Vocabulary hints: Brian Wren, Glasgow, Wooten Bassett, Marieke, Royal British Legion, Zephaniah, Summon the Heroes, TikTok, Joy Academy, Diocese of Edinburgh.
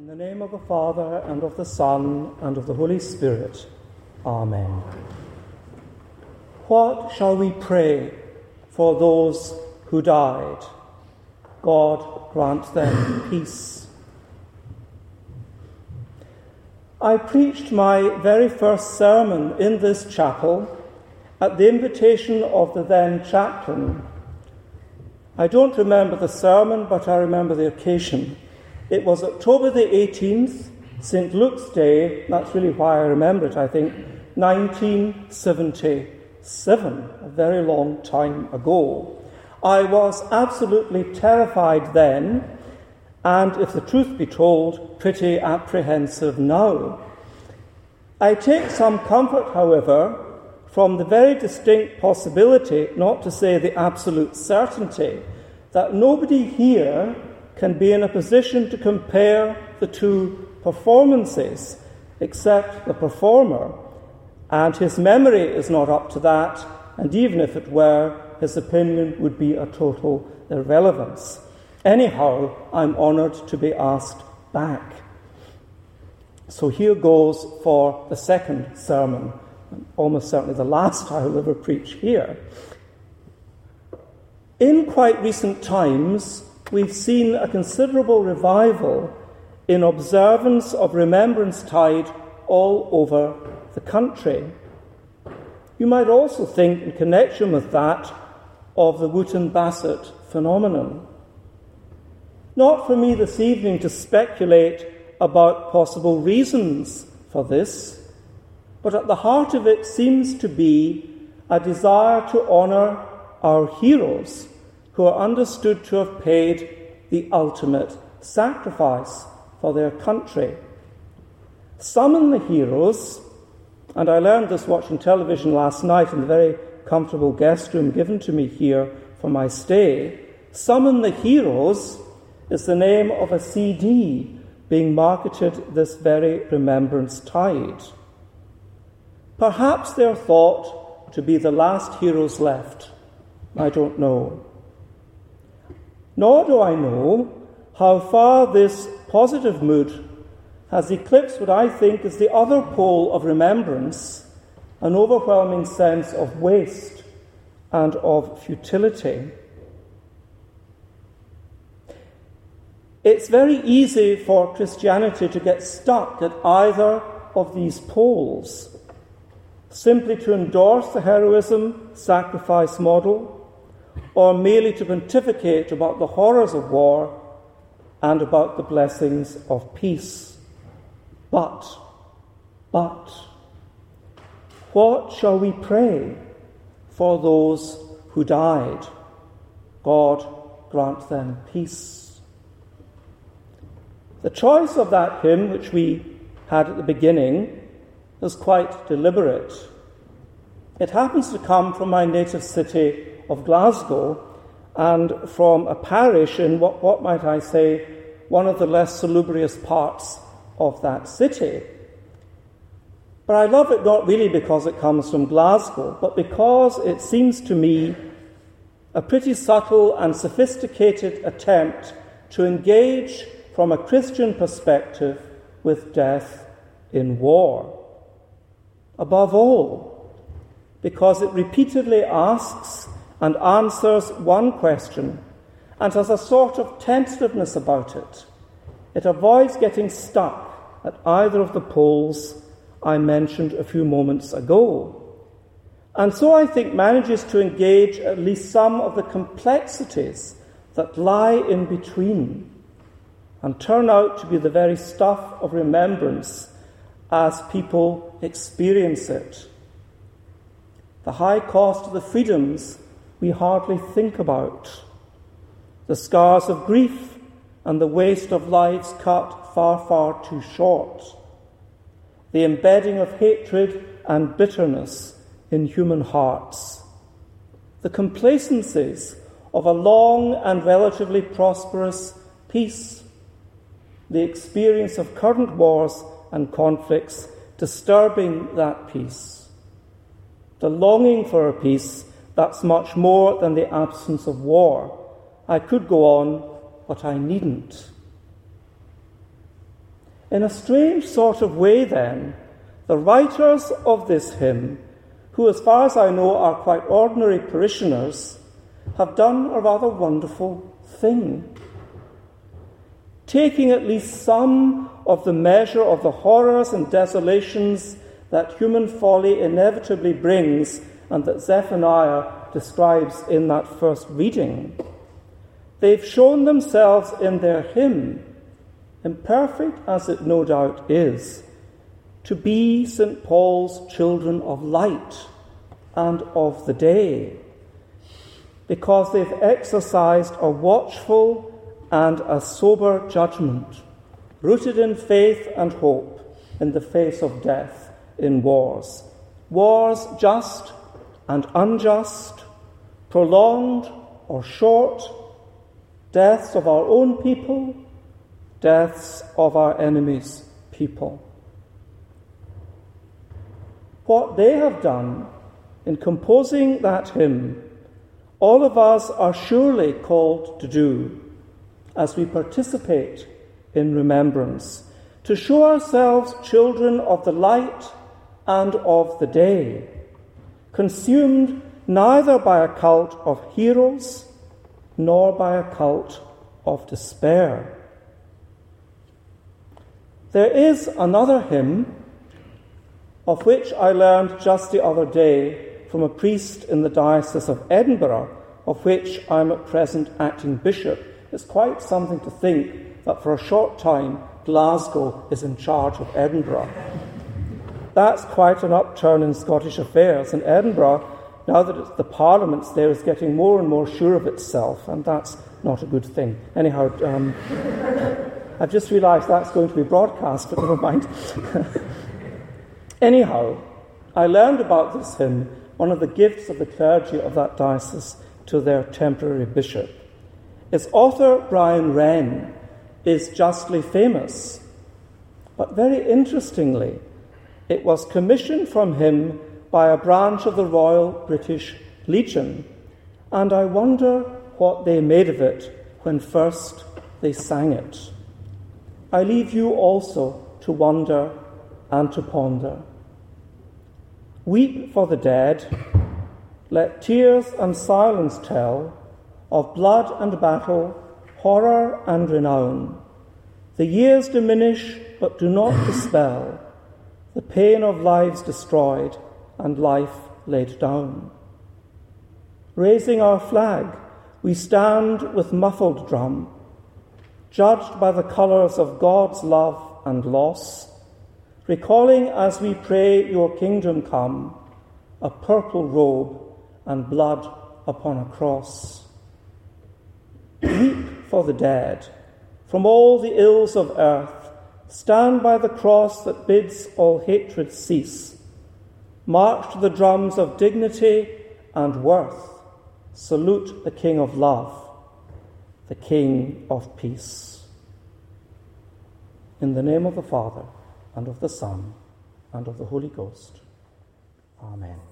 In the name of the Father, and of the Son, and of the Holy Spirit. Amen. What shall we pray for those who died? God grant them peace. I preached my very first sermon in this chapel at the invitation of the then chaplain. I don't remember the sermon, but I remember the occasion. It was October the 18th, St. Luke's Day, that's really why I remember it, I think, 1977, a very long time ago. I was absolutely terrified then, and if the truth be told, pretty apprehensive now. I take some comfort, however, from the very distinct possibility, not to say the absolute certainty, that nobody here can be in a position to compare the two performances, except the performer, and his memory is not up to that, and even if it were, his opinion would be a total irrelevance. Anyhow, I'm honoured to be asked back. So here goes for the second sermon, almost certainly the last I will ever preach here. In quite recent times, we've seen a considerable revival in observance of Remembrance Tide all over the country. You might also think, in connection with that, of the Wooten Bassett phenomenon. Not for me this evening to speculate about possible reasons for this, but at the heart of it seems to be a desire to honour our heroes who are understood to have paid the ultimate sacrifice for their country. Summon the Heroes, and I learned this watching television last night in the very comfortable guest room given to me here for my stay. Summon the Heroes is the name of a CD being marketed this very Remembrance Tide. Perhaps they're thought to be the last heroes left. I don't know. Nor do I know how far this positive mood has eclipsed what I think is the other pole of remembrance, an overwhelming sense of waste and of futility. It's very easy for Christianity to get stuck at either of these poles. Simply to endorse the heroism sacrifice model, or merely to pontificate about the horrors of war and about the blessings of peace. But, what shall we pray for those who died? God grant them peace. The choice of that hymn, which we had at the beginning, is quite deliberate. It happens to come from my native city of Glasgow and from a parish in what might I say, one of the less salubrious parts of that city. But I love it not really because it comes from Glasgow, but because it seems to me a pretty subtle and sophisticated attempt to engage from a Christian perspective with death in war. Above all, because it repeatedly asks and answers one question and has a sort of tentativeness about it. It avoids getting stuck at either of the poles I mentioned a few moments ago. And so I think manages to engage at least some of the complexities that lie in between and turn out to be the very stuff of remembrance as people experience it. The high cost of the freedoms we hardly think about, the scars of grief and the waste of lives cut far, far too short, the embedding of hatred and bitterness in human hearts, the complacencies of a long and relatively prosperous peace, the experience of current wars and conflicts disturbing that peace, the longing for a peace that's much more than the absence of war. I could go on, but I needn't. In a strange sort of way, then, the writers of this hymn, who as far as I know are quite ordinary parishioners, have done a rather wonderful thing. Taking at least some of the measure of the horrors and desolations that human folly inevitably brings and that Zephaniah describes in that first reading, they've shown themselves in their hymn, imperfect as it no doubt is, to be St. Paul's children of light and of the day, because they've exercised a watchful and a sober judgment, rooted in faith and hope in the face of death in wars. Wars just and unjust, prolonged or short, deaths of our own people, deaths of our enemies' people. What they have done in composing that hymn, all of us are surely called to do as we participate in remembrance, to show ourselves children of the light and of the day, consumed neither by a cult of heroes nor by a cult of despair. There is another hymn, of which I learned just the other day from a priest in the Diocese of Edinburgh, of which I'm at present acting bishop. It's quite something to think that for a short time Glasgow is in charge of Edinburgh. That's quite an upturn in Scottish affairs, and Edinburgh, now that it's the Parliament's there, is getting more and more sure of itself, and that's not a good thing. Anyhow, I've just realised that's going to be broadcast, but never mind. Anyhow, I learned about this hymn, one of the gifts of the clergy of that diocese to their temporary bishop. Its author, Brian Wren, is justly famous, but very interestingly, it was commissioned from him by a branch of the Royal British Legion, and I wonder what they made of it when first they sang it. I leave you also to wonder and to ponder. Weep for the dead, let tears and silence tell of blood and battle, horror and renown. The years diminish but do not dispel the pain of lives destroyed and life laid down. Raising our flag, we stand with muffled drum, judged by the colours of God's love and loss, recalling as we pray your kingdom come, a purple robe and blood upon a cross. Weep for the dead, from all the ills of earth, stand by the cross that bids all hatred cease. March to the drums of dignity and worth, salute the King of love, the King of peace. In the name of the Father, and of the Son, and of the Holy Ghost. Amen.